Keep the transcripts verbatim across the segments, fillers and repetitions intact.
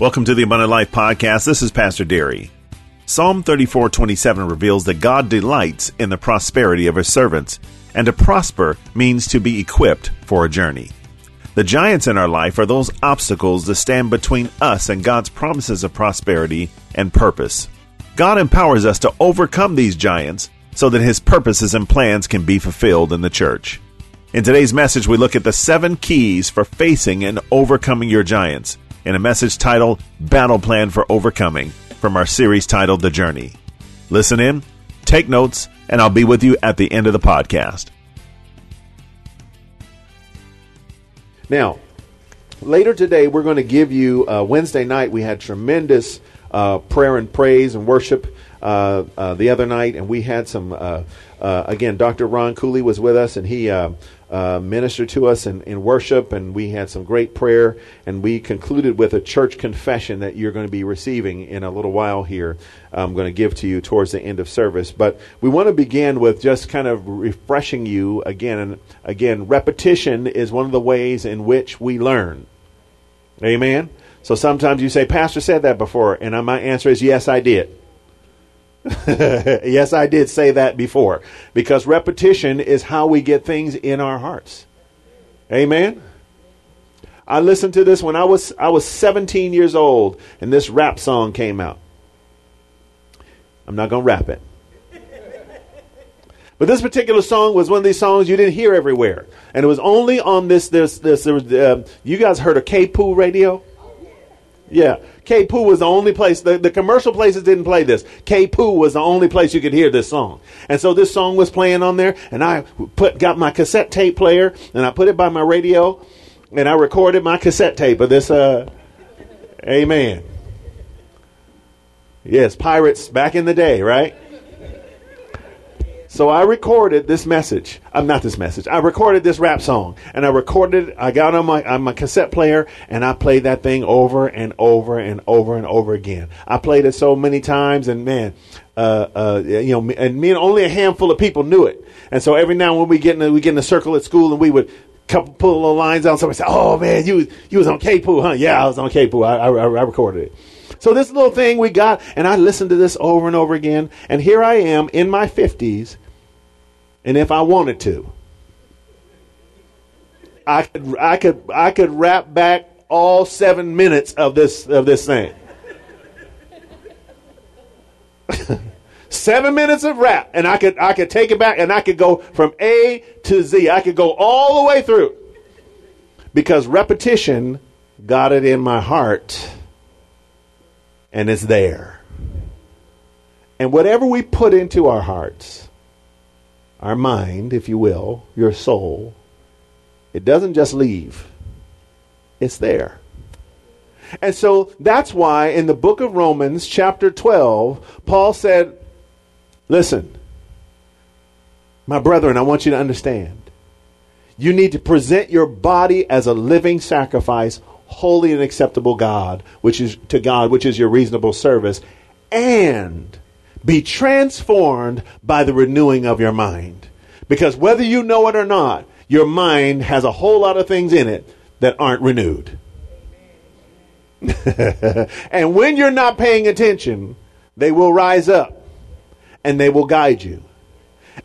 Welcome to the Abundant Life Podcast. This is Pastor Derry. Psalm thirty-four twenty-seven reveals that God delights in the prosperity of His servants, and to prosper means to be equipped for a journey. The giants in our life are those obstacles that stand between us and God's promises of prosperity and purpose. God empowers us to overcome these giants so that His purposes and plans can be fulfilled in the church. In today's message, we look at the seven keys for facing and overcoming your giants in a message titled Battle Plan for Overcoming from our series titled The Journey. Listen in, take notes, and I'll be with you at the end of the podcast. Now, later today, we're going to give you, uh, Wednesday night, we had tremendous uh, prayer and praise and worship uh, uh, the other night. And we had some, uh, uh, again, Doctor Ron Cooley was with us, and he uh, uh, ministered to us in, in worship. And we had some great prayer. And we concluded with a church confession that you're going to be receiving in a little while here. I'm going to give to you towards the end of service. But we want to begin with just kind of refreshing you again. And again, repetition is one of the ways in which we learn. Amen. So sometimes you say, Pastor said that before. And my answer is, yes, I did. Yes, I did say that before. Because repetition is how we get things in our hearts. Amen. I listened to this when I was I was seventeen years old. And this rap song came out. I'm not going to rap it. But this particular song was one of these songs you didn't hear everywhere. And it was only on this, this, this, uh, you guys heard of K-Poo radio? Yeah. K-Poo was the only place, the, the commercial places didn't play this. K-Poo was the only place you could hear this song. And so this song was playing on there, and I put got my cassette tape player, and I put it by my radio, and I recorded my cassette tape of this, uh, amen. Yes, pirates back in the day, right? So I recorded this message. I'm not this message. I recorded this rap song, and I recorded. I got on my on my cassette player, and I played that thing over and over and over and over again. I played it so many times, and man, uh, uh, you know, and me and only a handful of people knew it. And so every now and when we get in, a, we get in a circle at school, and we would couple pull little lines out. Somebody said, "Oh man, you you was on K-Poo, huh?" Yeah, I was on K-Poo. I, I, I recorded it. So this little thing we got, and I listened to this over and over again, and here I am in my fifties, and if I wanted to, I could I could I could rap back all seven minutes of this of this thing. Seven minutes of rap, and I could I could take it back, and I could go from A to Z. I could go all the way through. Because repetition got it in my heart. And it's there. And whatever we put into our hearts, our mind, if you will, your soul, it doesn't just leave. It's there. And so that's why in the book of Romans, chapter twelve, Paul said, listen, my brethren, I want you to understand. You need to present your body as a living sacrifice, holy and acceptable God, which is to God, which is your reasonable service, and be transformed by the renewing of your mind. Because whether you know it or not, your mind has a whole lot of things in it that aren't renewed. And when you're not paying attention, they will rise up and they will guide you.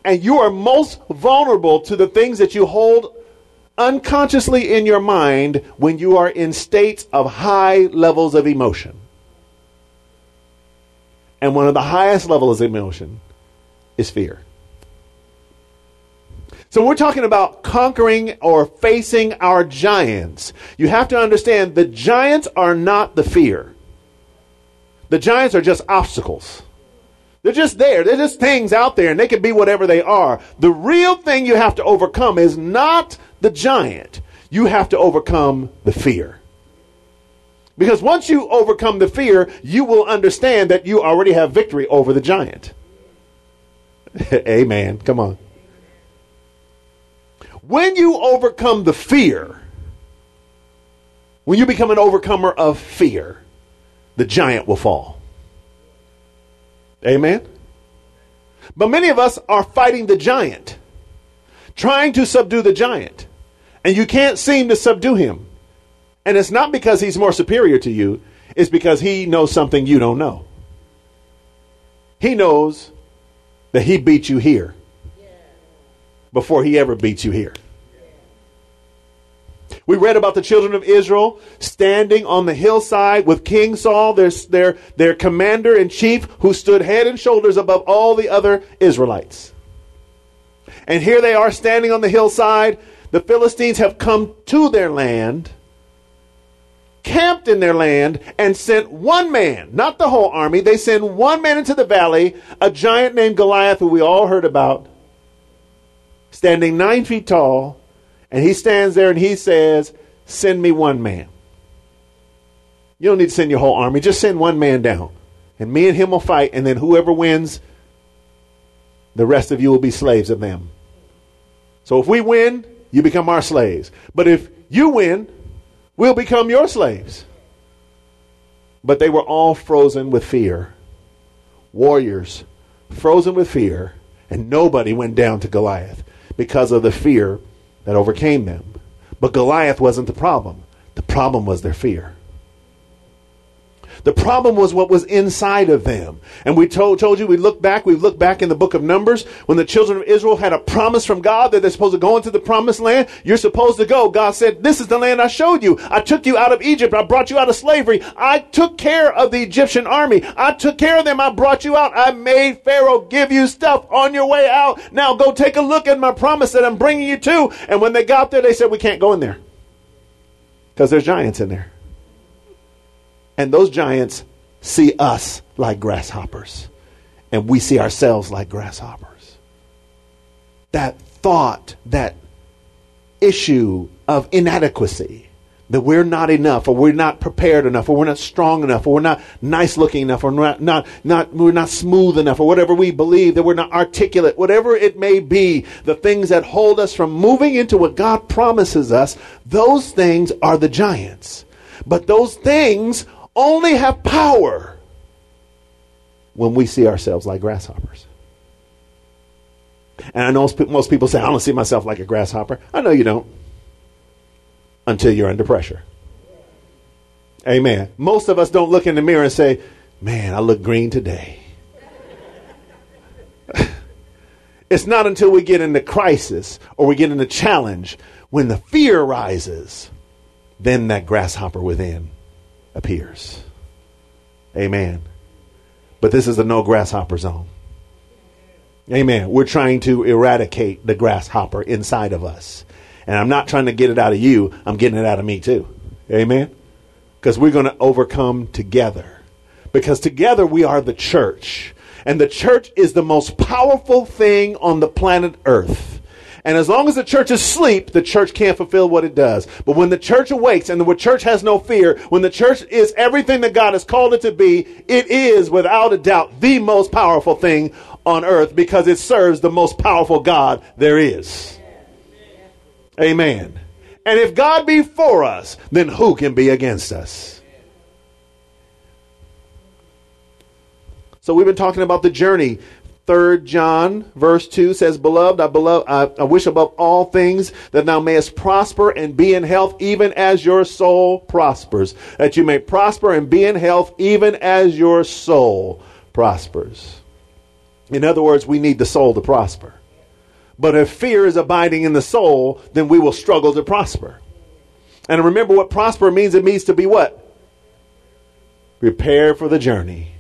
And you are most vulnerable to the things that you hold unconsciously in your mind when you are in states of high levels of emotion. And one of the highest levels of emotion is fear. So we're talking about conquering or facing our giants. You have to understand the giants are not the fear. The giants are just obstacles. They're just there. They're just things out there, and they can be whatever they are. The real thing you have to overcome is not the giant. You have to overcome the fear. Because once you overcome the fear, you will understand that you already have victory over the giant. Amen. Come on. When you overcome the fear, when you become an overcomer of fear, the giant will fall. Amen. But many of us are fighting the giant, trying to subdue the giant, and you can't seem to subdue him. And it's not because he's more superior to you. is because he knows something you don't know. He knows that he beat you here before he ever beats you here. We read about the children of Israel standing on the hillside with King Saul, their, their, their commander in chief, who stood head and shoulders above all the other Israelites. And here they are standing on the hillside. The Philistines have come to their land, camped in their land, and sent one man, not the whole army. They send one man into the valley, a giant named Goliath, who we all heard about, standing nine feet tall. And he stands there and he says, send me one man. You don't need to send your whole army. Just send one man down. And me and him will fight. And then whoever wins, the rest of you will be slaves of them. So if we win, you become our slaves. But if you win, we'll become your slaves. But they were all frozen with fear. Warriors frozen with fear. And nobody went down to Goliath because of the fear that overcame them. But Goliath wasn't the problem. The problem was their fear. The problem was what was inside of them. And we told, told you, we look back, we look back in the book of Numbers, when the children of Israel had a promise from God that they're supposed to go into the promised land. You're supposed to go. God said, this is the land I showed you. I took you out of Egypt. I brought you out of slavery. I took care of the Egyptian army. I took care of them. I brought you out. I made Pharaoh give you stuff on your way out. Now go take a look at my promise that I'm bringing you to. And when they got there, they said, we can't go in there because there's giants in there. And those giants see us like grasshoppers. And we see ourselves like grasshoppers. That thought, that issue of inadequacy, that we're not enough, or we're not prepared enough, or we're not strong enough, or we're not nice looking enough, or not, not, not, we're not smooth enough, or whatever we believe, that we're not articulate, whatever it may be, the things that hold us from moving into what God promises us, those things are the giants. But those things only have power when we see ourselves like grasshoppers. And I know most people say, I don't see myself like a grasshopper. I know you don't. Until you're under pressure. Amen. Most of us don't look in the mirror and say, man, I look green today. It's not until we get into crisis or we get into challenge, when the fear rises, then that grasshopper within appears. Amen. But this is the no grasshopper zone. Amen. We're trying to eradicate the grasshopper inside of us. And I'm not trying to get it out of you. I'm getting it out of me too. Amen. Because we're going to overcome together. Because together we are the church. And the church is the most powerful thing on the planet Earth. And as long as the church is asleep, the church can't fulfill what it does. But when the church awakes and the church has no fear, when the church is everything that God has called it to be, it is without a doubt the most powerful thing on earth, because it serves the most powerful God there is. Amen. And if God be for us, then who can be against us? So we've been talking about the journey. Third John verse two says, Beloved, I, beloved I, I wish above all things that thou mayest prosper and be in health, even as your soul prospers. That you may prosper and be in health, even as your soul prospers. In other words, we need the soul to prosper. But if fear is abiding in the soul, then we will struggle to prosper. And remember what prosper means. It means to be what? Prepare for the journey.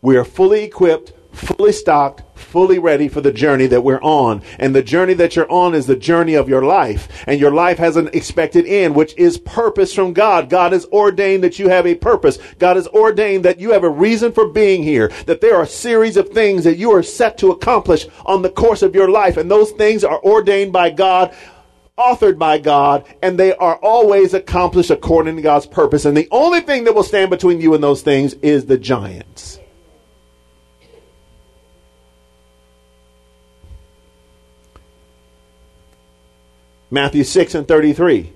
We are fully equipped, fully stocked, fully ready for the journey that we're on. And the journey that you're on is the journey of your life. And your life has an expected end, which is purpose from God. God has ordained that you have a purpose. God has ordained that you have a reason for being here, that there are a series of things that you are set to accomplish on the course of your life. And those things are ordained by God, authored by God, and they are always accomplished according to God's purpose. And the only thing that will stand between you and those things is the giants. Matthew six and thirty-three.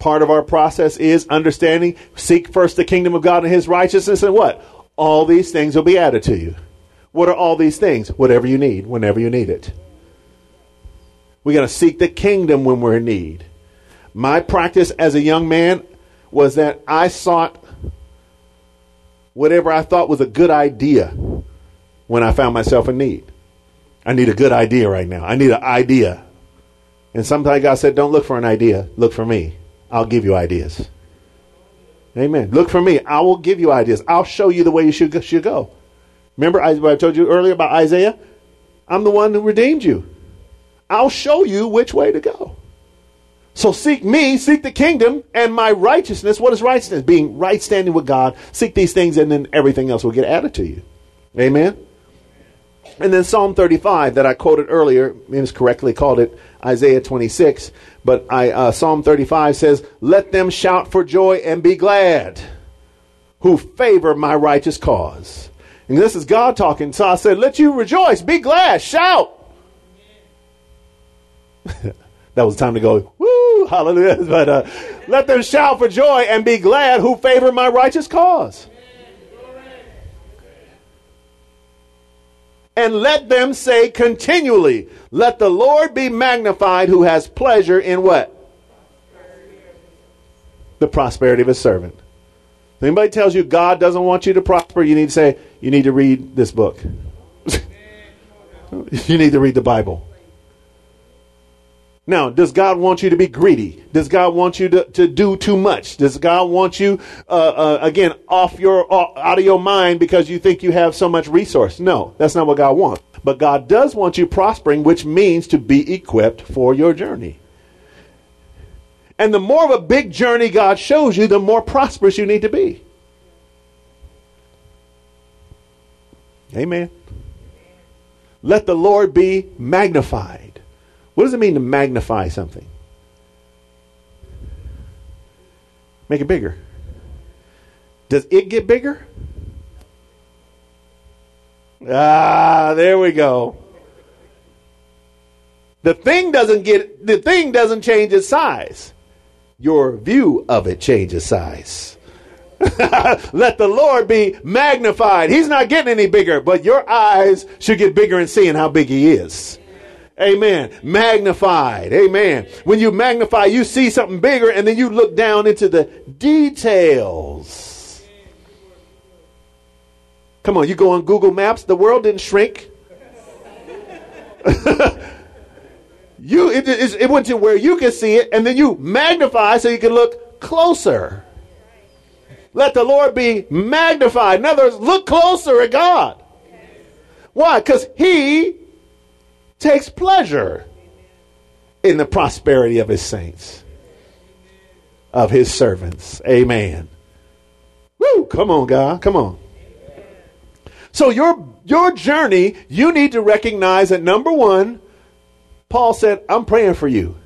Part of our process is understanding, seek first the kingdom of God and his righteousness, and what? All these things will be added to you. What are all these things? Whatever you need, whenever you need it. We got to seek the kingdom when we're in need. My practice as a young man was that I sought whatever I thought was a good idea when I found myself in need. I need a good idea right now. I need an idea. And sometimes God said, don't look for an idea. Look for me. I'll give you ideas. Amen. Look for me. I will give you ideas. I'll show you the way you should, should go. Remember what I told you earlier about Isaiah? I'm the one who redeemed you. I'll show you which way to go. So seek me, seek the kingdom and my righteousness. What is righteousness? Being right standing with God. Seek these things and then everything else will get added to you. Amen. And then Psalm thirty-five that I quoted earlier, Mims correctly called it Isaiah twenty-six, but I, uh, Psalm thirty-five says, let them shout for joy and be glad who favor my righteous cause. And this is God talking. So I said, let you rejoice, be glad, shout. That was time to go, woo, hallelujah. But uh, let them shout for joy and be glad who favor my righteous cause. And let them say continually, let the Lord be magnified who has pleasure in what? The prosperity of his servant. If anybody tells you God doesn't want you to prosper, you need to say, you need to read this book. You need to read the Bible. Now, does God want you to be greedy? Does God want you to, to do too much? Does God want you, uh, uh, again, off your uh, out of your mind because you think you have so much resource? No, that's not what God wants. But God does want you prospering, which means to be equipped for your journey. And the more of a big journey God shows you, the more prosperous you need to be. Amen. Let the Lord be magnified. What does it mean to magnify something? Make it bigger. Does it get bigger? Ah, there we go. The thing doesn't get, the thing doesn't change its size. Your view of it changes size. Let the Lord be magnified. He's not getting any bigger, but your eyes should get bigger in seeing how big he is. Amen. Magnified. Amen. When you magnify, you see something bigger and then you look down into the details. Come on, you go on Google Maps. The world didn't shrink. you it, it, it went to where you could see it and then you magnify so you can look closer. Let the Lord be magnified. In other words, look closer at God. Why? Because he takes pleasure in the prosperity of his saints, of his servants. Amen. Woo! Come on, God. Come on. So your your journey, you need to recognize that number one, Paul said, I'm praying for you.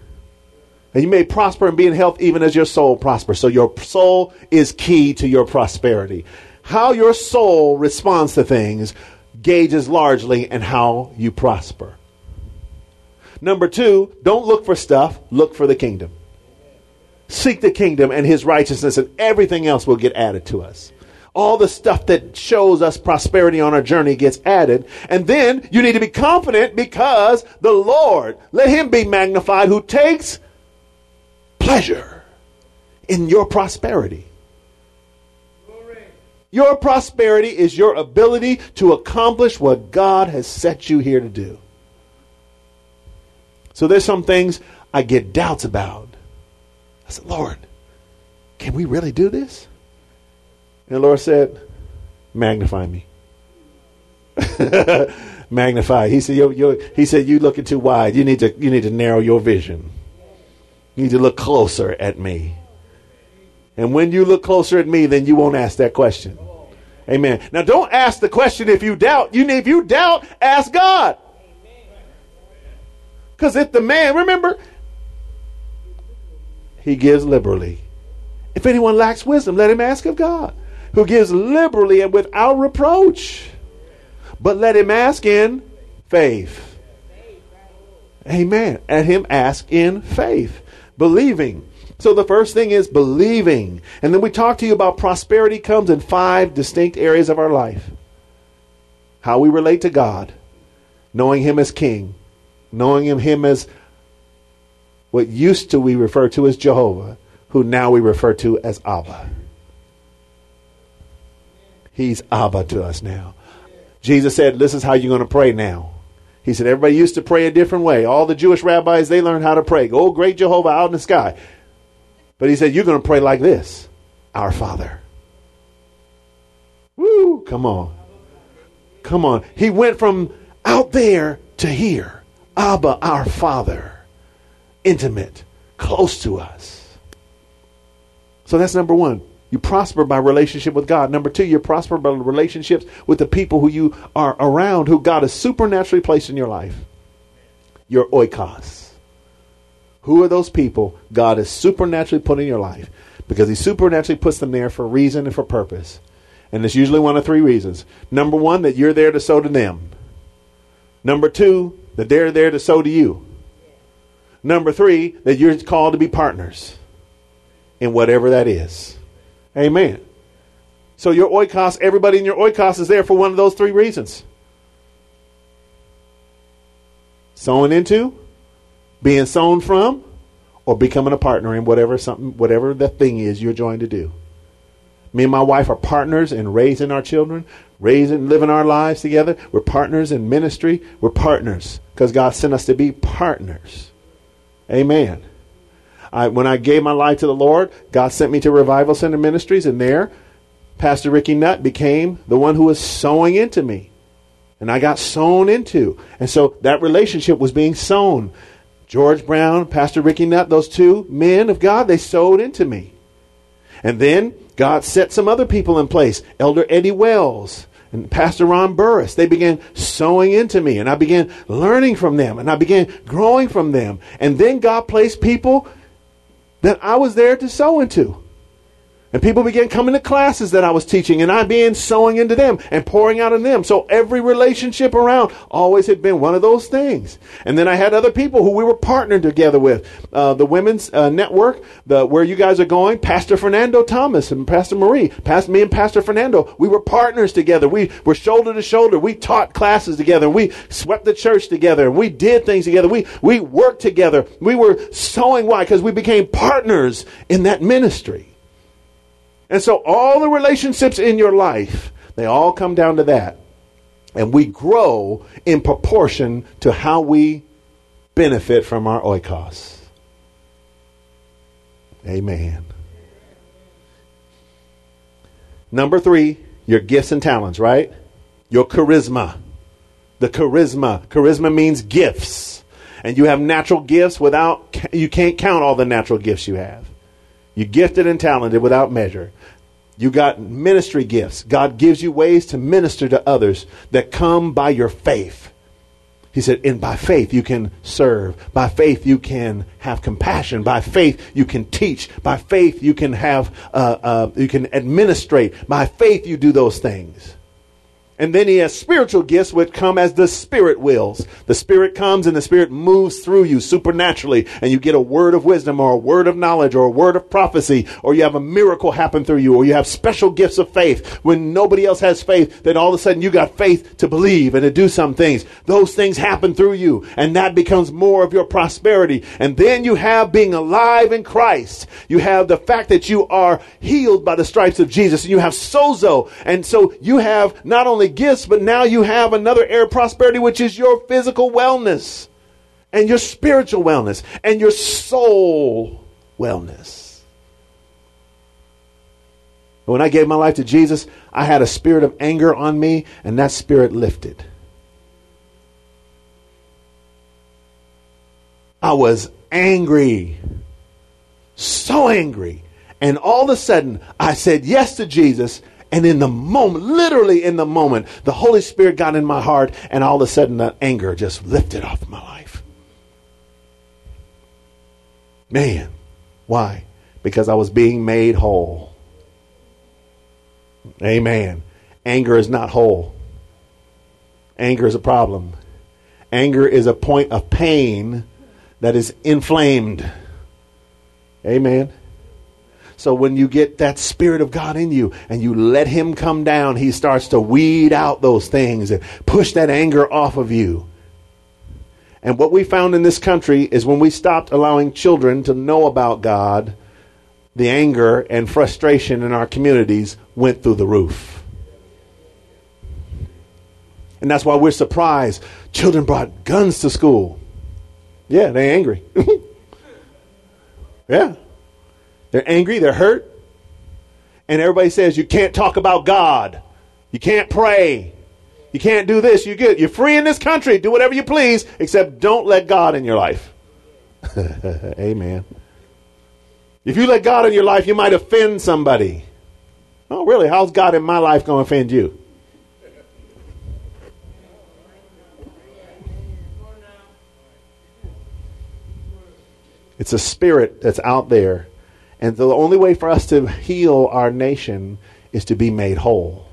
And you may prosper and be in health even as your soul prospers. So your soul is key to your prosperity. How your soul responds to things gauges largely in how you prosper. Number two, don't look for stuff. Look for the kingdom. Seek the kingdom and his righteousness and everything else will get added to us. All the stuff that shows us prosperity on our journey gets added. And then you need to be confident because the Lord, let him be magnified who takes pleasure in your prosperity. Your prosperity is your ability to accomplish what God has set you here to do. So there's some things I get doubts about. I said, Lord, can we really do this? And the Lord said, magnify me. Magnify. He said, you're, you're, he said, you looking too wide. You need to, you need to narrow your vision. You need to look closer at me. And when you look closer at me, then you won't ask that question. Amen. Now, don't ask the question if you doubt. You need, if you doubt, ask God. Because if the man, remember, he gives liberally. If anyone lacks wisdom, let him ask of God, who gives liberally and without reproach. But let him ask in faith. Amen. Let him ask in faith, believing. So the first thing is believing. And then we talked to you about prosperity comes in five distinct areas of our life. How we relate to God, knowing him as king, knowing him, him as what used to we refer to as Jehovah, who now we refer to as Abba. He's Abba to us now. Jesus said, this is how you're going to pray now. He said, everybody used to pray a different way. All the Jewish rabbis, they learned how to pray. Oh, great Jehovah out in the sky. But he said, you're going to pray like this. Our Father. Woo, come on. Come on. He went from out there to here. Abba, our Father. Intimate. Close to us. So that's number one. You prosper by relationship with God. Number two, you prosper by relationships with the people who you are around, who God has supernaturally placed in your life. Your oikos. Who are those people God is supernaturally put in your life? Because he supernaturally puts them there for a reason and for purpose. And it's usually one of three reasons. Number one, that you're there to sow to them. Number two, that they're there to sow to you. Number three, that you're called to be partners in whatever that is. Amen. So your oikos, everybody in your oikos is there for one of those three reasons. Sowing into, being sown from, or becoming a partner in whatever something, whatever the thing is you're joined to do. Me and my wife are partners in raising our children, raising, living our lives together. We're partners in ministry. We're partners because God sent us to be partners. Amen. I, when I gave my life to the Lord, God sent me to Revival Center Ministries, and there, Pastor Ricky Nutt became the one who was sowing into me. And I got sown into. And so that relationship was being sown. George Brown, Pastor Ricky Nutt, those two men of God, they sowed into me. And then God set some other people in place. Elder Eddie Wells and Pastor Ron Burris, they began sowing into me. And I began learning from them. And I began growing from them. And then God placed people that I was there to sow into. And people began coming to classes that I was teaching, and I began sowing into them and pouring out on them. So every relationship around always had been one of those things. And then I had other people who we were partnered together with. Uh, the women's uh, network, the where you guys are going, Pastor Fernando Thomas and Pastor Marie, Pastor, me and Pastor Fernando, we were partners together. We were shoulder to shoulder. We taught classes together. We swept the church together. And we did things together. We, we worked together. We were sowing. Why? Because we became partners in that ministry. And so all the relationships in your life, they all come down to that. And we grow in proportion to how we benefit from our oikos. Amen. Number three, your gifts and talents, right? Your charisma. The charisma. Charisma means gifts. And you have natural gifts without, you can't count all the natural gifts you have. You're gifted and talented without measure. You got ministry gifts. God gives you ways to minister to others that come by your faith. He said, and by faith you can serve. By faith you can have compassion. By faith you can teach. By faith you can have, uh, uh, you can administrate. By faith you do those things. And then he has spiritual gifts which come as the Spirit wills. The Spirit comes and the Spirit moves through you supernaturally. And you get a word of wisdom or a word of knowledge or a word of prophecy. Or you have a miracle happen through you. Or you have special gifts of faith. When nobody else has faith, then all of a sudden you got faith to believe and to do some things. Those things happen through you. And that becomes more of your prosperity. And then you have being alive in Christ. You have the fact that you are healed by the stripes of Jesus. And you have sozo. And so you have not only gifts, but now you have another area of prosperity, which is your physical wellness and your spiritual wellness and your soul wellness. When I gave my life to Jesus, I had a spirit of anger on me, and that spirit lifted. I was angry, so angry, and all of a sudden I said yes to Jesus. And in the moment, literally in the moment, the Holy Spirit got in my heart, and all of a sudden that anger just lifted off my life. Man, why? Because I was being made whole. Amen. Anger is not whole. Anger is a problem. Anger is a point of pain that is inflamed. Amen. So when you get that Spirit of God in you and you let him come down, he starts to weed out those things and push that anger off of you. And what we found in this country is when we stopped allowing children to know about God, the anger and frustration in our communities went through the roof. And that's why we're surprised children brought guns to school. Yeah, they're angry. Yeah. They're angry. They're hurt. And everybody says, you can't talk about God. You can't pray. You can't do this. You get, you're free in this country. Do whatever you please, except don't let God in your life. Amen. If you let God in your life, you might offend somebody. Oh, really? How's God in my life going to offend you? It's a spirit that's out there. And the only way for us to heal our nation is to be made whole.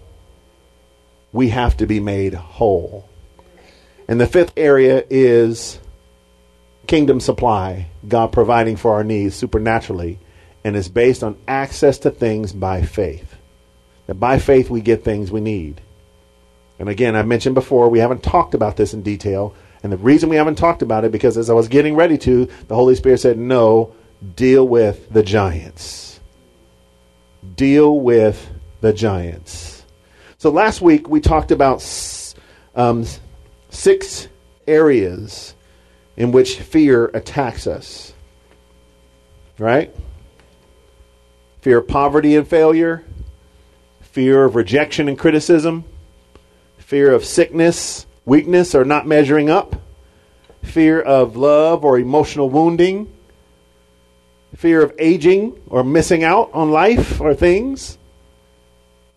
We have to be made whole. And the fifth area is kingdom supply, God providing for our needs supernaturally, and is based on access to things by faith. That by faith we get things we need. And again, I mentioned before, we haven't talked about this in detail. And the reason we haven't talked about it, because as I was getting ready to, the Holy Spirit said, no, deal with the giants. Deal with the giants. So last week we talked about um, six areas in which fear attacks us. Right? Fear of poverty and failure. Fear of rejection and criticism. Fear of sickness, weakness, or not measuring up. Fear of love or emotional wounding. Fear of aging or missing out on life or things.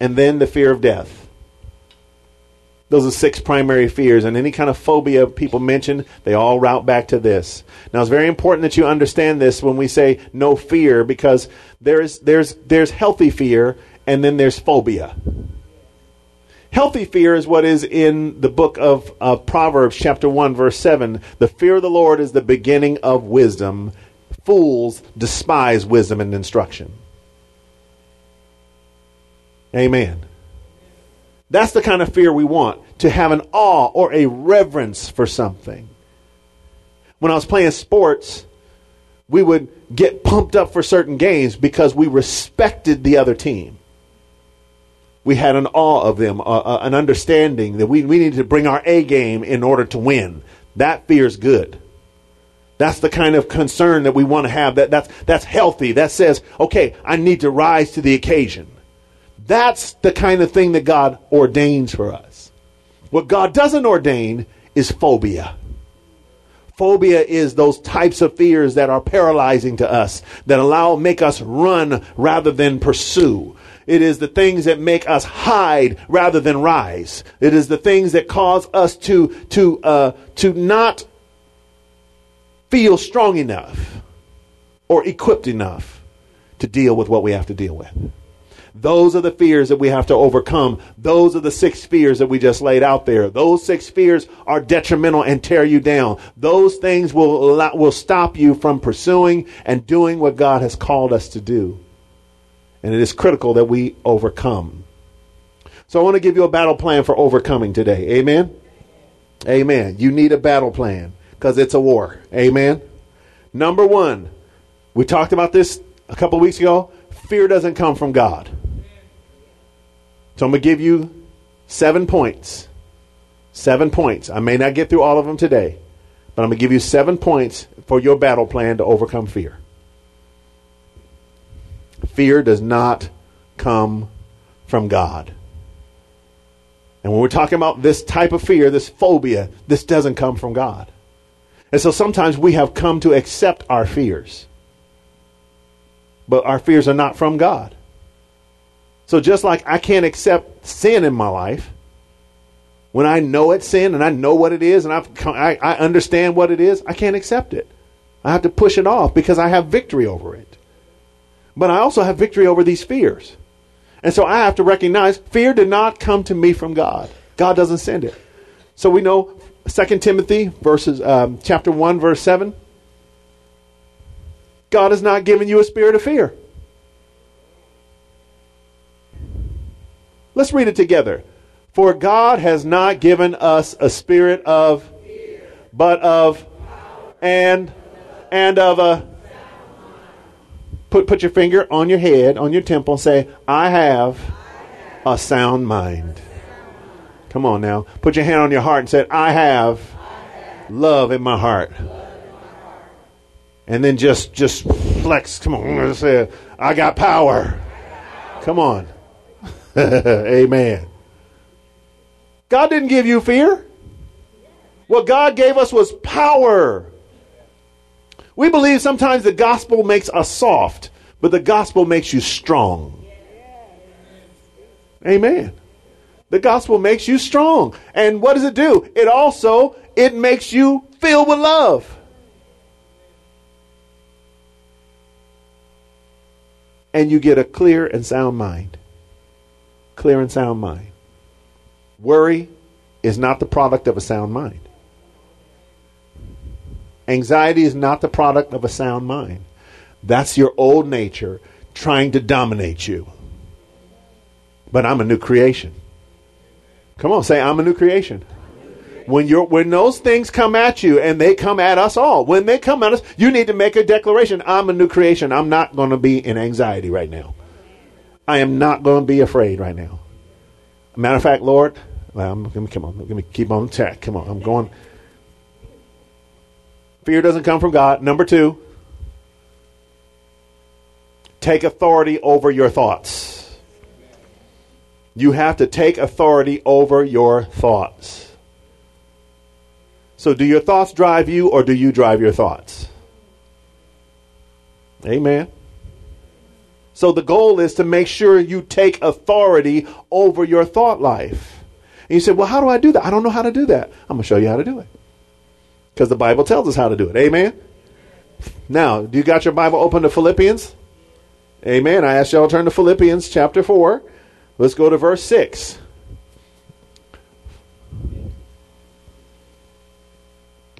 And then the fear of death. Those are six primary fears. And any kind of phobia people mention, they all route back to this. Now, it's very important that you understand this when we say no fear, because there's there's there's healthy fear and then there's phobia. Healthy fear is what is in the book of uh, Proverbs chapter one, verse seven. The fear of the Lord is the beginning of wisdom. Fools despise wisdom and instruction. Amen. That's the kind of fear we want, to have an awe or a reverence for something. When I was playing sports, we would get pumped up for certain games because we respected the other team. We had an awe of them, uh, uh, an understanding that we, we needed to bring our A game in order to win. That fear's good. That's the kind of concern that we want to have. That, that's, that's healthy. That says, okay, I need to rise to the occasion. That's the kind of thing that God ordains for us. What God doesn't ordain is phobia. Phobia is those types of fears that are paralyzing to us, that allow, make us run rather than pursue. It is the things that make us hide rather than rise. It is the things that cause us to to uh, to not feel strong enough or equipped enough to deal with what we have to deal with. Those are the fears that we have to overcome. Those are the six fears that we just laid out there. Those six fears are detrimental and tear you down. Those things will allow, will stop you from pursuing and doing what God has called us to do. And it is critical that we overcome. So I want to give you a battle plan for overcoming today. Amen? Amen. You need a battle plan because it's a war. Amen? Number one, we talked about this a couple weeks ago. Fear doesn't come from God. So I'm going to give you seven points. Seven points. I may not get through all of them today, but I'm going to give you seven points for your battle plan to overcome fear. Fear does not come from God. And when we're talking about this type of fear, this phobia, this doesn't come from God. And so sometimes we have come to accept our fears. But our fears are not from God. So just like I can't accept sin in my life, when I know it's sin and I know what it is and I've, I, I understand what it is, I can't accept it. I have to push it off because I have victory over it. But I also have victory over these fears. And so I have to recognize fear did not come to me from God. God doesn't send it. So we know Second Timothy verses, um, chapter one, verse seven. God has not given you a spirit of fear. Let's read it together. For God has not given us a spirit of fear, but of power, and and of a Put put your finger on your head, on your temple, and say, I have, I have a sound mind. A sound mind. Come on now. Put your hand on your heart and say, I have, I have love in my heart. Love in my heart. And then just just flex. Come on. Say, I got power. Come on. Amen. God didn't give you fear. What God gave us was power. We believe sometimes the gospel makes us soft, but the gospel makes you strong. Amen. The gospel makes you strong. And what does it do? It also, it makes you filled with love. And you get a clear and sound mind. Clear and sound mind. Worry is not the product of a sound mind. Anxiety is not the product of a sound mind. That's your old nature trying to dominate you. But I'm a new creation. Come on, say, I'm a new creation. When you're, when those things come at you, and they come at us all, when they come at us, you need to make a declaration. I'm a new creation. I'm not going to be in anxiety right now. I am not going to be afraid right now. Matter of fact, Lord, um, come on, let me keep on track. Come on, I'm going. Fear doesn't come from God. Number two, take authority over your thoughts. You have to take authority over your thoughts. So do your thoughts drive you, or do you drive your thoughts? Amen. So the goal is to make sure you take authority over your thought life. And you said, well, how do I do that? I don't know how to do that. I'm going to show you how to do it. Because the Bible tells us how to do it. Amen. Now, do you got your Bible open to Philippians? Amen. I ask y'all to turn to Philippians chapter four. Let's go to verse six.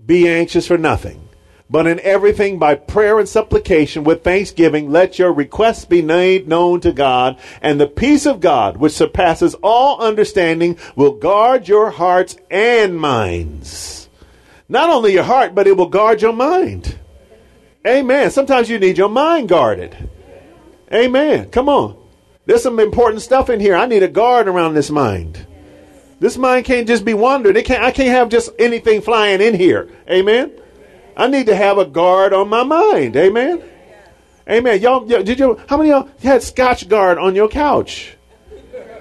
Be anxious for nothing, but in everything by prayer and supplication with thanksgiving, let your requests be made known to God, and the peace of God, which surpasses all understanding, will guard your hearts and minds. Not only your heart, but it will guard your mind. Amen. Sometimes you need your mind guarded. Amen. Come on. There's some important stuff in here. I need a guard around this mind. This mind can't just be wandering. It can't, I can't have just anything flying in here. Amen. I need to have a guard on my mind. Amen. Amen. Y'all, did you? How many of y'all had Scotch Guard on your couch?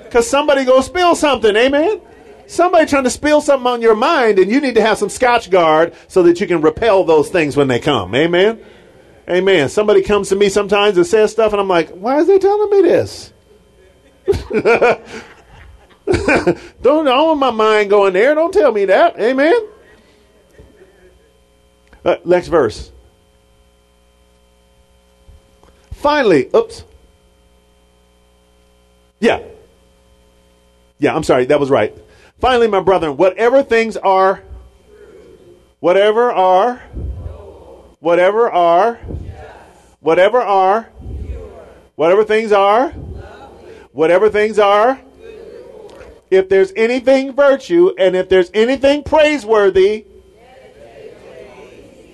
Because somebody go spill something. Amen. Somebody trying to spill something on your mind, and you need to have some Scotch Guard so that you can repel those things when they come. Amen. Amen. Somebody comes to me sometimes and says stuff, and I'm like, why is they telling me this? Don't, I don't want my mind going there. Don't tell me that. Amen. Uh, next verse. Finally, oops. Yeah. Yeah, I'm sorry. That was right. Finally, my brethren, whatever things are, whatever are, whatever are, whatever are, whatever things are, whatever things are, if there's anything virtue and if there's anything praiseworthy,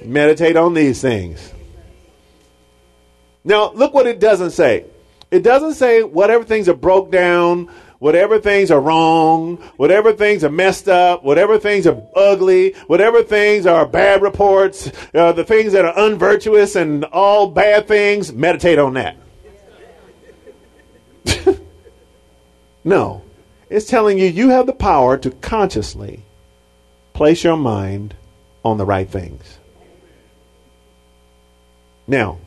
meditate on these things. Now, look what it doesn't say. It doesn't say whatever things are broke down, whatever things are wrong, whatever things are messed up, whatever things are ugly, whatever things are bad reports, uh, the things that are unvirtuous and all bad things, meditate on that. No, it's telling you you have the power to consciously place your mind on the right things. Now,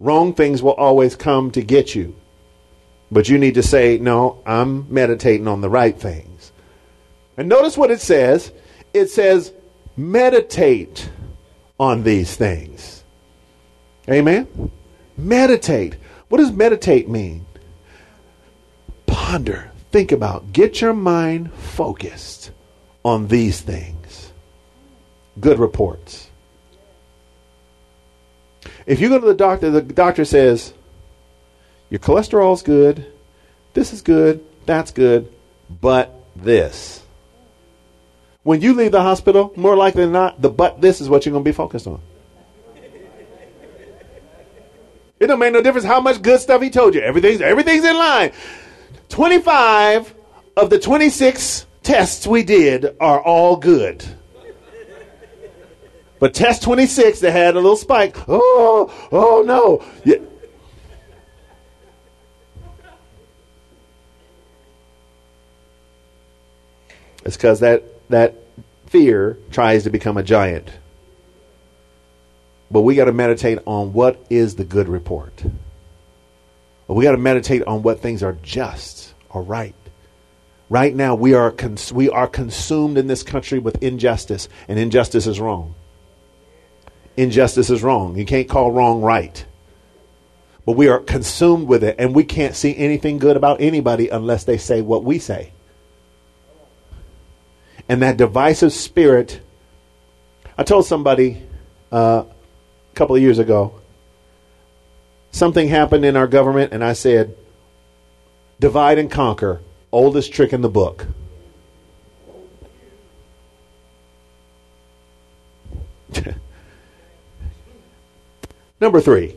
wrong things will always come to get you, but you need to say, no, I'm meditating on the right things. And notice what it says. It says, meditate on these things. Amen. Meditate. What does meditate mean? Ponder, think about, get your mind focused on these things. Good reports. If you go to the doctor, the doctor says, your cholesterol's good, this is good, that's good, but this. When you leave the hospital, more likely than not, the but this is what you're going to be focused on. It don't make no difference how much good stuff he told you. Everything's, everything's in line. twenty-five of the twenty-six tests we did are all good. But test twenty-six, they had a little spike. Oh, oh no. Yeah. It's because that, that fear tries to become a giant. But we got to meditate on what is the good report. We got to meditate on what things are just or right. Right now, we are cons- we are consumed in this country with injustice, and injustice is wrong. Injustice is wrong. You can't call wrong right. But we are consumed with it, and we can't see anything good about anybody unless they say what we say. And that divisive spirit, I told somebody uh, a couple of years ago, something happened in our government, and I said, divide and conquer, oldest trick in the book. Number three.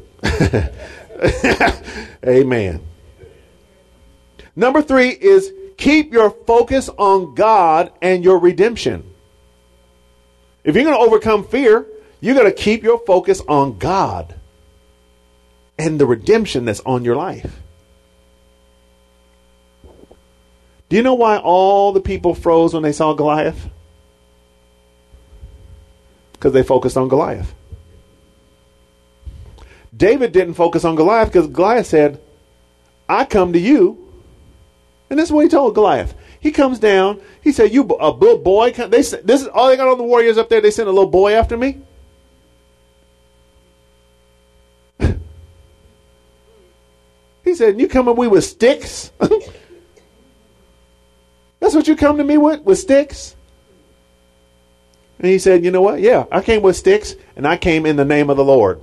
Amen. Number three is keep your focus on God and your redemption. If you're going to overcome fear, you're going to keep your focus on God and the redemption that's on your life. Do you know why all the people froze when they saw Goliath? Because they focused on Goliath. David didn't focus on Goliath because Goliath said, I come to you. And that's what he told Goliath. He comes down. He said, you a little boy. They, this is all they got on the warriors up there. They sent a little boy after me. He said, you come to me with sticks? That's what you come to me with? With sticks? And he said, you know what? Yeah, I came with sticks, and I came in the name of the Lord.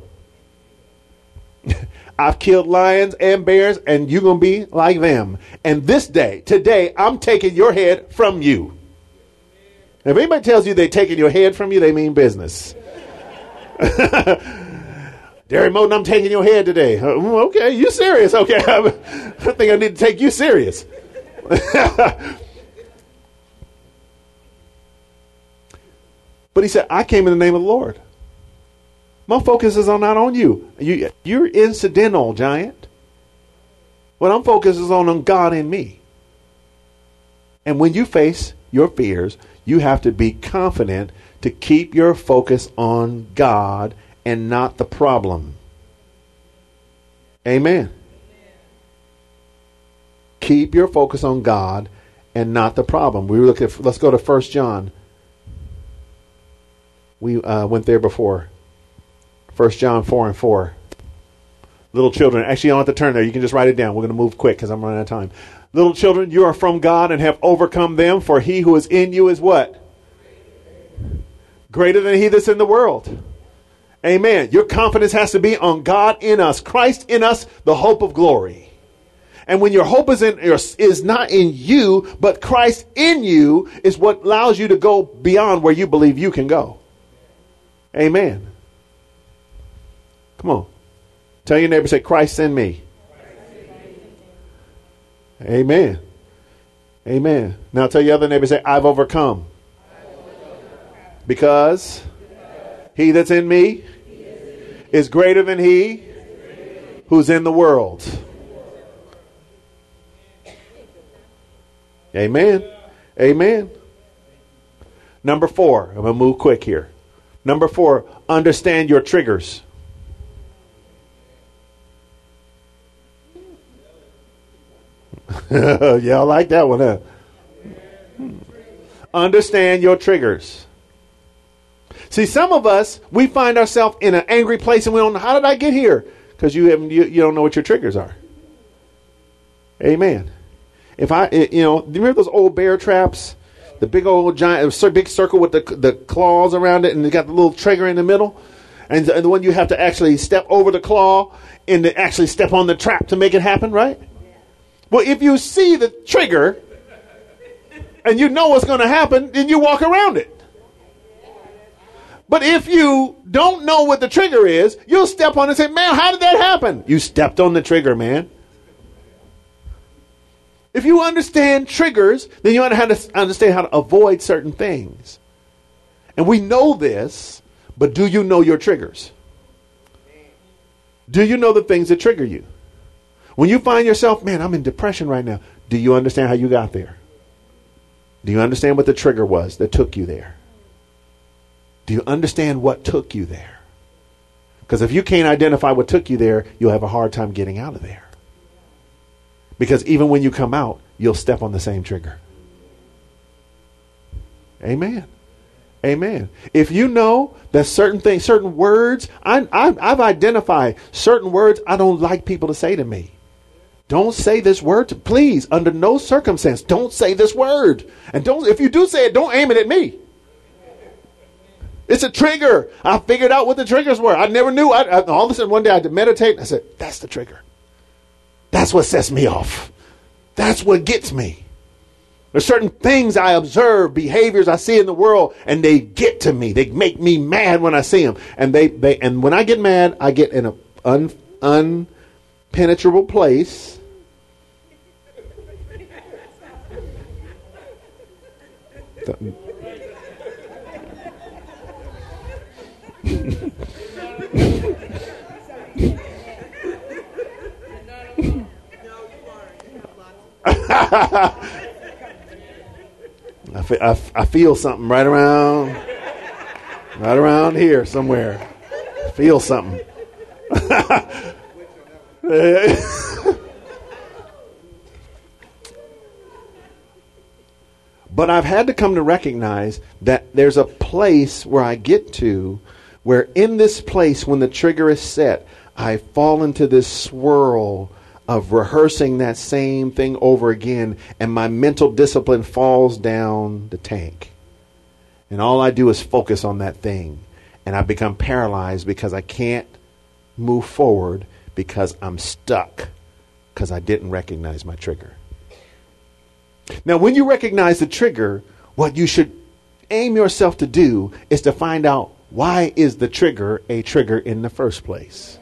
I've killed lions and bears, and you're going to be like them. And this day, today, I'm taking your head from you. If anybody tells you they're taking your head from you, they mean business. Derry Moten, I'm taking your head today. Okay, you serious? Okay, I think I need to take you serious. But he said, I came in the name of the Lord. My focus is on, not on you. you. You're incidental, giant. What I'm focused is on, on God and me. And when you face your fears, you have to be confident to keep your focus on God and not the problem. Amen. Keep your focus on God and not the problem. We look at. Let's go to First John. We uh, went there before. First John four and four. Little children, actually you don't have to turn there. You can just write it down. We're going to move quick because I'm running out of time. Little children, you are from God and have overcome them, for he who is in you is what? Greater than he that's in the world. Amen. Your confidence has to be on God in us, Christ in us, the hope of glory. And when your hope is in is not in you, but Christ in you, is what allows you to go beyond where you believe you can go. Amen. Come on. Tell your neighbor, say, Christ in me. Amen. Amen. Now tell your other neighbor, say, I've overcome. Because he that's in me is greater than he who's in the world. Amen. Amen. Number four. I'm going to move quick here. Number four, understand your triggers. Y'all like that one, huh? Hmm. Understand your triggers. See, some of us, we find ourselves in an angry place and we don't know, how did I get here? Because you haven't, you, you don't know what your triggers are. Amen. If I, you know, do you remember those old bear traps? The big old giant, big circle with the the claws around it, and they got the little trigger in the middle. And the, and the one you have to actually step over the claw and to actually step on the trap to make it happen, right? Well, if you see the trigger and you know what's going to happen, then you walk around it. But if you don't know what the trigger is, you'll step on it and say, man, how did that happen? You stepped on the trigger, man. If you understand triggers, then you understand how to avoid certain things. And we know this, but do you know your triggers? Do you know the things that trigger you? When you find yourself, man, I'm in depression right now. Do you understand how you got there? Do you understand what the trigger was that took you there? Do you understand what took you there? Because if you can't identify what took you there, you'll have a hard time getting out of there. Because even when you come out, you'll step on the same trigger. Amen. Amen. If you know that certain things, certain words, I, I, I've identified certain words I don't like people to say to me. Don't say this word to, please, under no circumstance, don't say this word. And don't, if you do say it, don't aim it at me. It's a trigger. I figured out what the triggers were. I never knew. I, I, all of a sudden, one day I had to meditate. And I said, that's the trigger. That's what sets me off. That's what gets me. There's certain things I observe, behaviors I see in the world, and they get to me. They make me mad when I see them. And they, they and when I get mad, I get in an un, unpenetrable place. I, fe- I, f- I feel something right around, right around here somewhere. I feel something. But I've had to come to recognize that there's a place where I get to, where in this place, when the trigger is set, I fall into this swirl of rehearsing that same thing over again, and my mental discipline falls down the tank. And all I do is focus on that thing, and I become paralyzed because I can't move forward because I'm stuck because I didn't recognize my trigger. Now, when you recognize the trigger, what you should aim yourself to do is to find out, why is the trigger a trigger in the first place?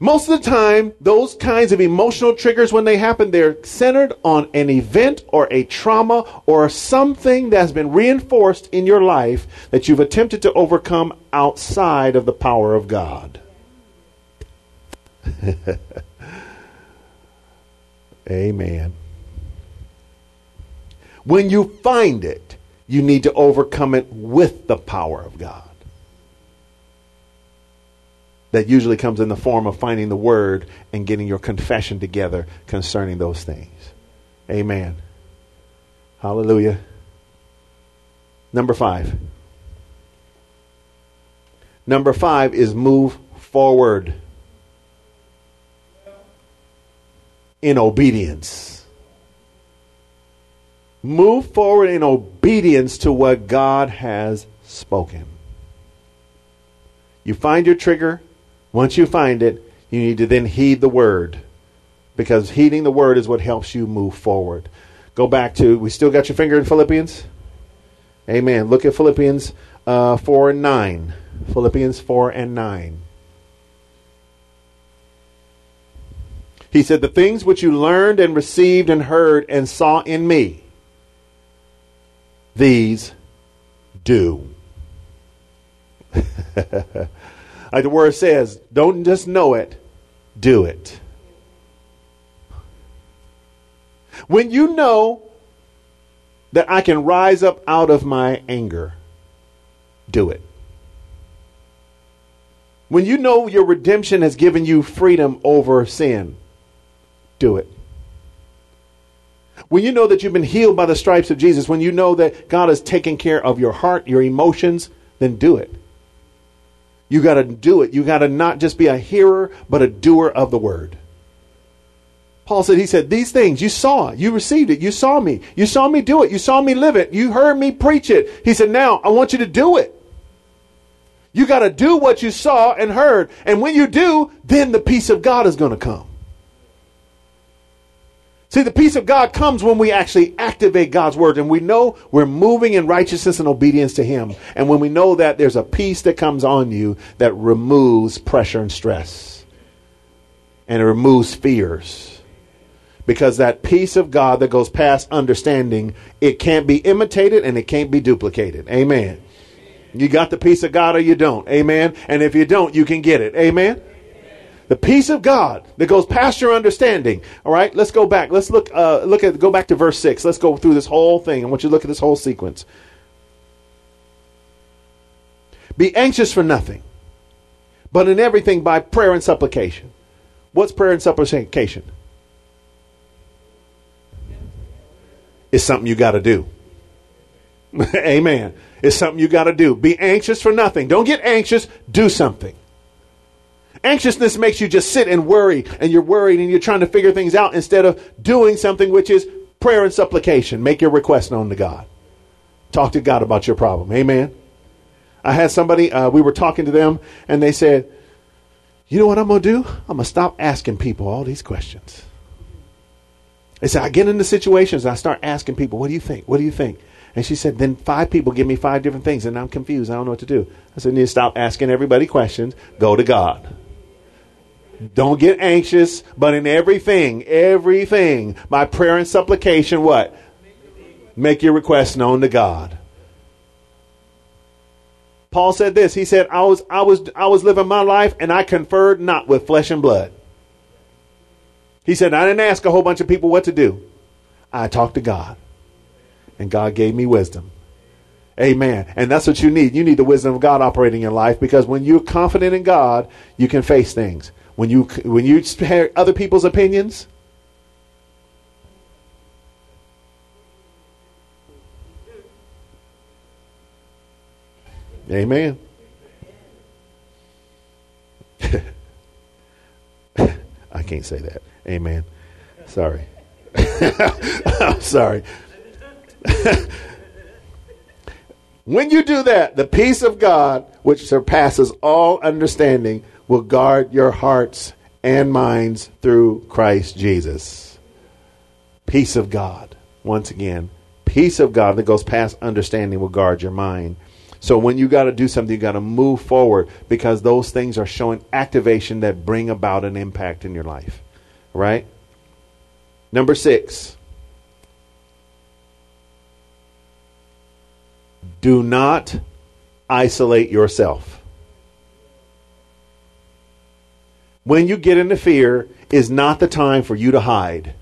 Most of the time, those kinds of emotional triggers, when they happen, they're centered on an event or a trauma or something that's been reinforced in your life that you've attempted to overcome outside of the power of God. Amen. When you find it, you need to overcome it with the power of God. That usually comes in the form of finding the word and getting your confession together concerning those things. Amen. Hallelujah. Number five. Number five is move forward in obedience. Move forward in obedience to what God has spoken. You find your trigger. Once you find it, you need to then heed the word, because heeding the word is what helps you move forward. Go back to, we still got your finger in Philippians? Amen. Look at Philippians uh, four and nine. Philippians four and nine. He said, the things which you learned and received and heard and saw in me, these do. Like the word says, don't just know it, do it. When you know that I can rise up out of my anger, do it. When you know your redemption has given you freedom over sin, do it. When you know that you've been healed by the stripes of Jesus, when you know that God has taken care of your heart, your emotions, then do it. You got to do it. You got to not just be a hearer, but a doer of the word. Paul said, he said, these things you saw, you received it. You saw me. You saw me do it. You saw me live it. You heard me preach it. He said, now I want you to do it. You got to do what you saw and heard. And when you do, then the peace of God is going to come. See, the peace of God comes when we actually activate God's word and we know we're moving in righteousness and obedience to him. And when we know that, there's a peace that comes on you that removes pressure and stress. and it removes fears. Because that peace of God that goes past understanding, it can't be imitated and it can't be duplicated. Amen. You got the peace of God or you don't. Amen. And if you don't, you can get it. Amen. The peace of God that goes past your understanding. All right, let's go back. Let's look uh, look at go back to verse six. Let's go through this whole thing. I want you to look at this whole sequence. Be anxious for nothing, but in everything by prayer and supplication. What's prayer and supplication? It's something you got to do. Amen. It's something you got to do. Be anxious for nothing. Don't get anxious. Do something. Anxiousness makes you just sit and worry, and you're worried and you're trying to figure things out instead of doing something, which is prayer and supplication. Make your request known to God. Talk to God about your problem. Amen. I had somebody, uh, we were talking to them and they said, you know what I'm going to do? I'm going to stop asking people all these questions. They said, I get into situations and I start asking people, what do you think? What do you think? And she said, then five people give me five different things and I'm confused. I don't know what to do. I said, you need to stop asking everybody questions. Go to God. Don't get anxious, but in everything, everything, by prayer and supplication, what? Make your requests known to God. Paul said this. He said, I was, I was, I was living my life and I conferred not with flesh and blood. He said, I didn't ask a whole bunch of people what to do. I talked to God and God gave me wisdom. Amen. And that's what you need. You need the wisdom of God operating in your life, because when you're confident in God, you can face things. When you when you hear other people's opinions, amen. I can't say that. Amen. Sorry. I'm sorry. When you do that, the peace of God, which surpasses all understanding, will guard your hearts and minds through Christ Jesus. Peace of God. Once again, peace of God that goes past understanding will guard your mind. So when you got to do something, you got to move forward, because those things are showing activation that bring about an impact in your life. Right? Number six. Do not isolate yourself. When you get into fear, is not the time for you to hide.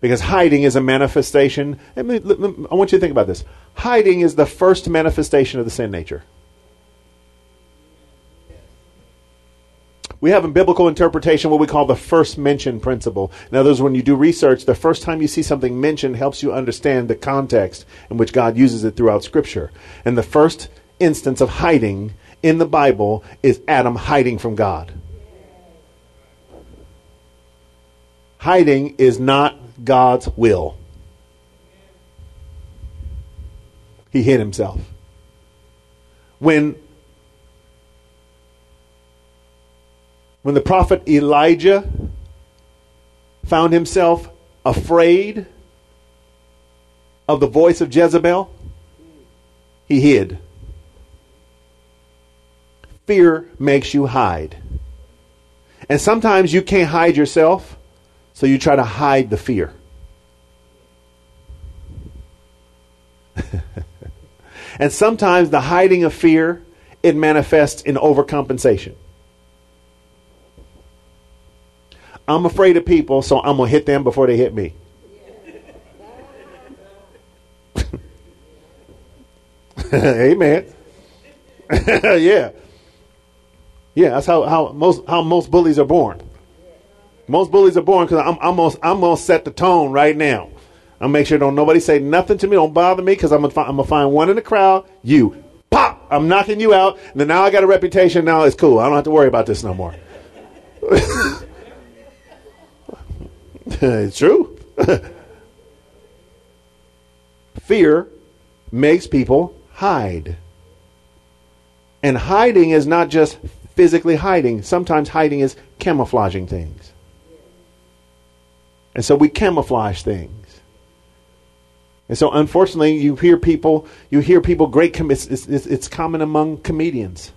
Because hiding is a manifestation. I want you to think about this. Hiding is the first manifestation of the sin nature. We have in biblical interpretation what we call the first mention principle. In other words, when you do research, the first time you see something mentioned helps you understand the context in which God uses it throughout Scripture. And the first instance of hiding in the Bible is Adam hiding from God. Hiding is not God's will. He hid himself. When, when the prophet Elijah found himself afraid of the voice of Jezebel, he hid. Fear makes you hide. And sometimes you can't hide yourself. So you try to hide the fear. And sometimes the hiding of fear, it manifests in overcompensation. I'm afraid of people, so I'm going to hit them before they hit me. Amen. Yeah. Yeah, that's how, how most how most bullies are born. Most bullies are born because I'm, I'm gonna I'm gonna set the tone right now. I'll make sure don't nobody say nothing to me, don't bother me, because I'm gonna I'm gonna find one in the crowd. You pop, I'm knocking you out. And then now I got a reputation. Now it's cool. I don't have to worry about this no more. It's true. Fear makes people hide, and hiding is not just physically hiding. Sometimes hiding is camouflaging things. And so we camouflage things. And so unfortunately you hear people, you hear people great, com- it's, it's, it's common among comedians.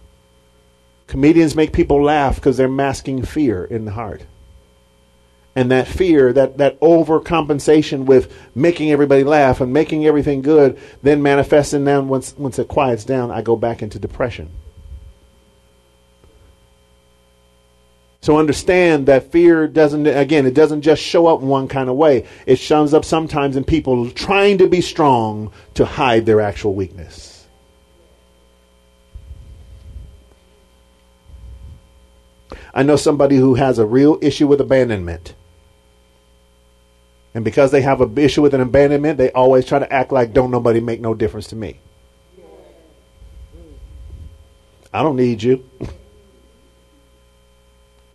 Comedians make people laugh because they're masking fear in the heart. And that fear, that, that overcompensation with making everybody laugh and making everything good, then manifests. And then once, once it quiets down, I go back into depression. So understand that fear doesn't, again, it doesn't just show up in one kind of way. It shows up sometimes in people trying to be strong to hide their actual weakness. I know somebody who has a real issue with abandonment. And because they have an issue with an abandonment, they always try to act like, don't nobody make no difference to me. I don't need you.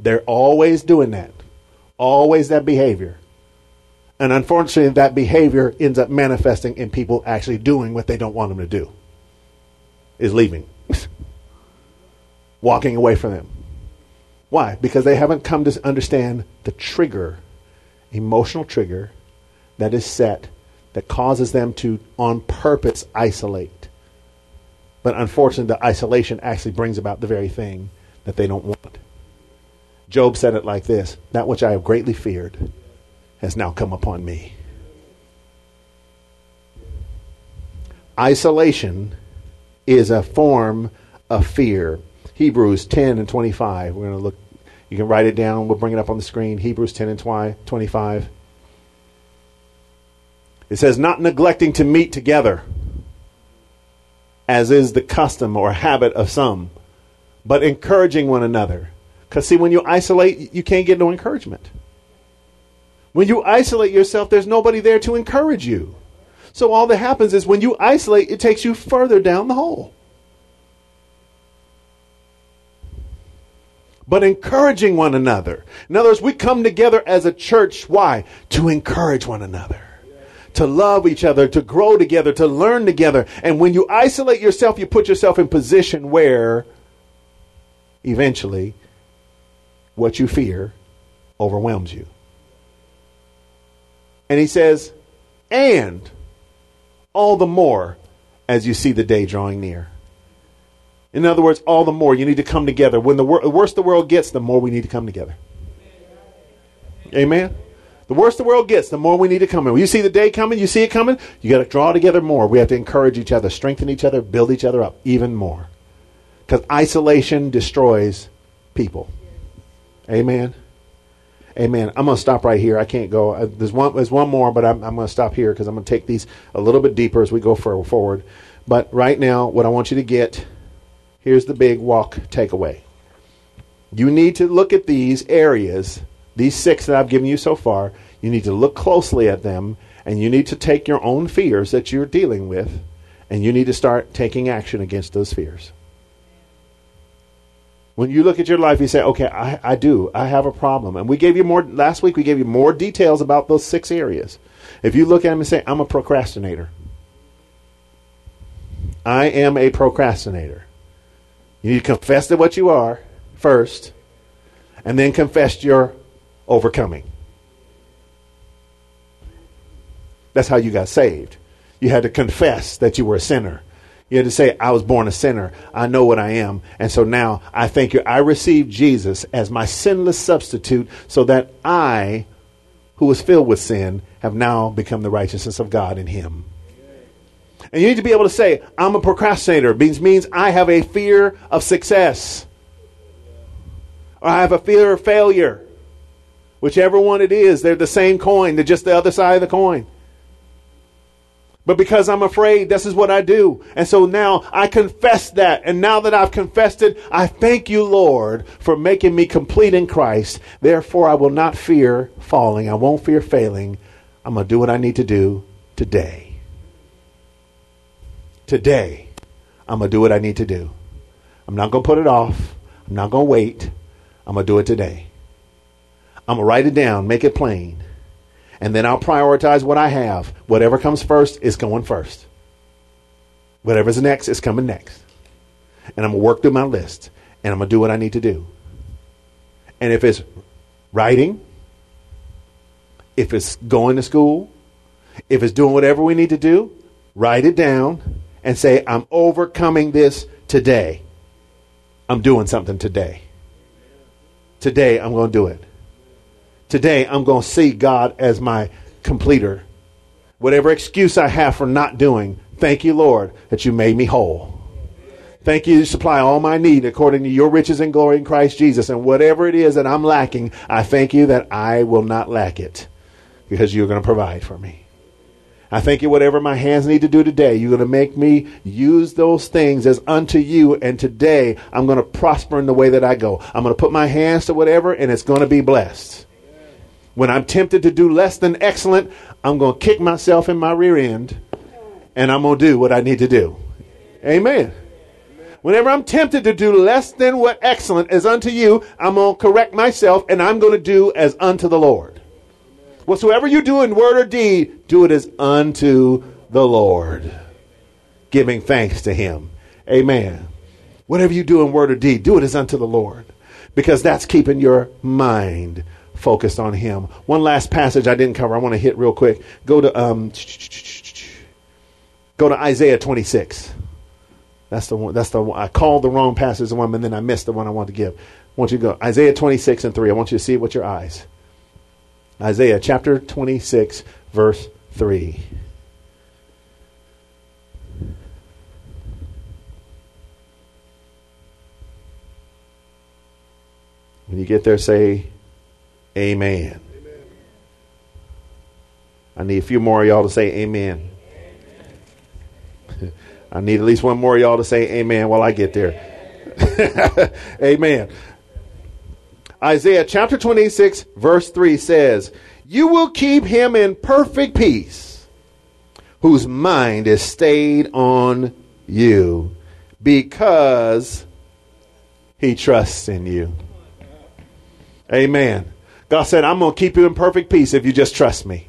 They're always doing that. Always that behavior. And unfortunately, that behavior ends up manifesting in people actually doing what they don't want them to do. Is leaving. Walking away from them. Why? Because they haven't come to understand the trigger, emotional trigger that is set that causes them to, on purpose, isolate. But unfortunately, the isolation actually brings about the very thing that they don't want. Job said it like this, that which I have greatly feared has now come upon me. Isolation is a form of fear. Hebrews ten and twenty-five. We're going to look. You can write it down. We'll bring it up on the screen. Hebrews ten and twenty-five. It says, not neglecting to meet together, as is the custom or habit of some, but encouraging one another. Because see, when you isolate, you can't get no encouragement. When you isolate yourself, there's nobody there to encourage you. So all that happens is when you isolate, it takes you further down the hole. But encouraging one another. In other words, we come together as a church. Why? To encourage one another, to love each other, to grow together, to learn together. And when you isolate yourself, you put yourself in position where eventually what you fear overwhelms you. And he says, and all the more as you see the day drawing near. In other words, all the more you need to come together. When the, wor- the worse the world gets, the more we need to come together. Amen. The worse the world gets, the more we need to come in. When you see the day coming, you see it coming, you got to draw together more. We have to encourage each other, strengthen each other, build each other up even more. Because isolation destroys people. Amen. Amen. I'm going to stop right here. I can't go. Uh, there's one There's one more, but I'm, I'm going to stop here because I'm going to take these a little bit deeper as we go for, forward. But right now, what I want you to get... Here's the big walk takeaway. You need to look at these areas, these six that I've given you so far. You need to look closely at them, and you need to take your own fears that you're dealing with, and you need to start taking action against those fears. When you look at your life, you say, okay, I, I do. I have a problem. And we gave you more, last week we gave you more details about those six areas. If you look at them and say, I'm a procrastinator. I am a procrastinator. You need to confess that what you are first, and then confess your overcoming. That's how you got saved. You had to confess that you were a sinner. You had to say, I was born a sinner. I know what I am. And so now I thank you. I received Jesus as my sinless substitute so that I, who was filled with sin, have now become the righteousness of God in him. And you need to be able to say, I'm a procrastinator. Means means I have a fear of success. Or I have a fear of failure. Whichever one it is, they're the same coin. They're just the other side of the coin. But because I'm afraid, this is what I do. And so now I confess that. And now that I've confessed it, I thank you, Lord, for making me complete in Christ. Therefore, I will not fear falling. I won't fear failing. I'm going to do what I need to do today. Today, I'm going to do what I need to do. I'm not going to put it off. I'm not going to wait. I'm going to do it today. I'm going to write it down, make it plain. And then I'll prioritize what I have. Whatever comes first is going first. Whatever's next is coming next. And I'm going to work through my list. And I'm going to do what I need to do. And if it's writing, if it's going to school, if it's doing whatever we need to do, write it down. And say, I'm overcoming this today. I'm doing something today. Today, I'm going to do it. Today, I'm going to see God as my completer. Whatever excuse I have for not doing, thank you, Lord, that you made me whole. Thank you to supply all my need according to your riches and glory in Christ Jesus. And whatever it is that I'm lacking, I thank you that I will not lack it because you're going to provide for me. I thank you whatever my hands need to do today, you're going to make me use those things as unto you. And today I'm going to prosper in the way that I go. I'm going to put my hands to whatever and it's going to be blessed. When I'm tempted to do less than excellent, I'm going to kick myself in my rear end and I'm going to do what I need to do. Amen. Whenever I'm tempted to do less than what excellent is unto you, I'm going to correct myself and I'm going to do as unto the Lord. Whatsoever you do in word or deed, do it as unto the Lord, giving thanks to him. Amen. Whatever you do in word or deed, do it as unto the Lord, because that's keeping your mind focused on him. One last passage I didn't cover. I want to hit real quick. Go to um, go to Isaiah twenty-six. That's the one. That's the one. I called the wrong passage the one, and then I missed the one I wanted to give. I want you to go Isaiah twenty-six and three. I want you to see it with your eyes. Isaiah chapter twenty-six, verse three. When you get there, say, "Amen." Amen. I need a few more of y'all to say, "Amen." Amen. I need at least one more of y'all to say amen while I get there. Amen. Isaiah chapter twenty-six verse three says, "You will keep him in perfect peace, whose mind is stayed on you, because he trusts in you." Amen. God said, "I'm going to keep you in perfect peace if you just trust me."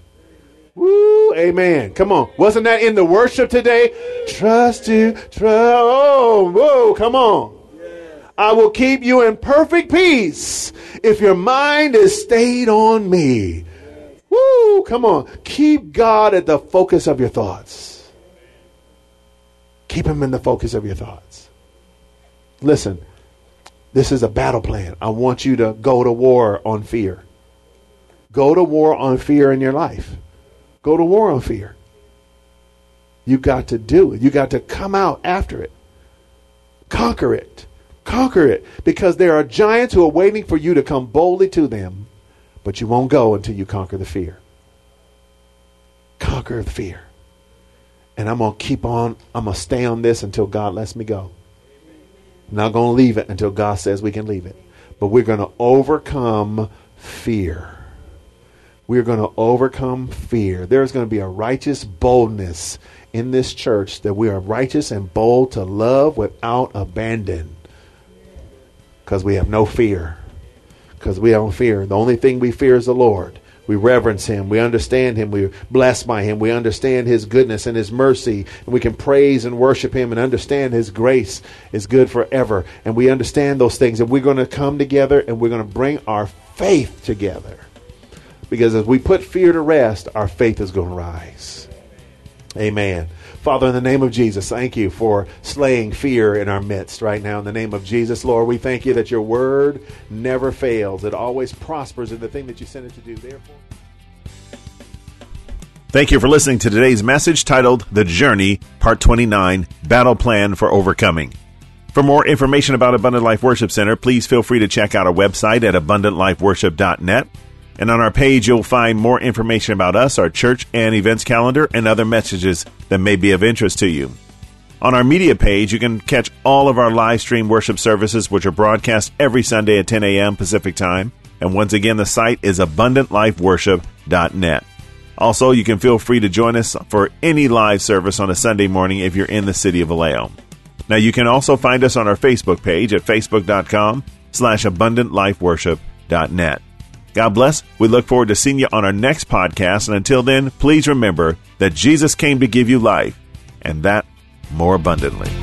Woo, amen. Come on. Wasn't that in the worship today? Trust you. Tr- oh, whoa, come on. Yeah. I will keep you in perfect peace if your mind is stayed on me. Yeah. Woo, come on. Keep God at the focus of your thoughts. Keep him in the focus of your thoughts. Listen, this is a battle plan. I want you to go to war on fear. Go to war on fear in your life. Go to war on fear. You got to do it. You got to come out after it. Conquer it. Conquer it. Because there are giants who are waiting for you to come boldly to them, but you won't go until you conquer the fear. Conquer the fear. And I'm going to keep on, I'm going to stay on this until God lets me go. I'm not going to leave it until God says we can leave it. But we're going to overcome fear. We're going to overcome fear. There's going to be a righteous boldness in this church that we are righteous and bold to love without abandon. Because we have no fear. Because we don't fear. The only thing we fear is the Lord. We reverence him. We understand him. We're blessed by him. We understand his goodness and his mercy. And we can praise and worship him and understand his grace is good forever. And we understand those things. And we're going to come together and we're going to bring our faith together. Because as we put fear to rest, our faith is going to rise. Amen. Father, in the name of Jesus, thank you for slaying fear in our midst right now. In the name of Jesus, Lord, we thank you that your word never fails. It always prospers in the thing that you sent it to do. Therefore, thank you for listening to today's message titled The Journey, Part twenty-nine, Battle Plan for Overcoming. For more information about Abundant Life Worship Center, please feel free to check out our website at abundant life worship dot net. And on our page, you'll find more information about us, our church and events calendar, and other messages that may be of interest to you. On our media page, you can catch all of our live stream worship services, which are broadcast every Sunday at ten a.m. Pacific Time. And once again, the site is abundant life worship dot net. Also, you can feel free to join us for any live service on a Sunday morning if you're in the city of Vallejo. Now, you can also find us on our Facebook page at facebook dot com slash abundant life worship dot net. God bless. We look forward to seeing you on our next podcast. And until then, please remember that Jesus came to give you life, and that more abundantly.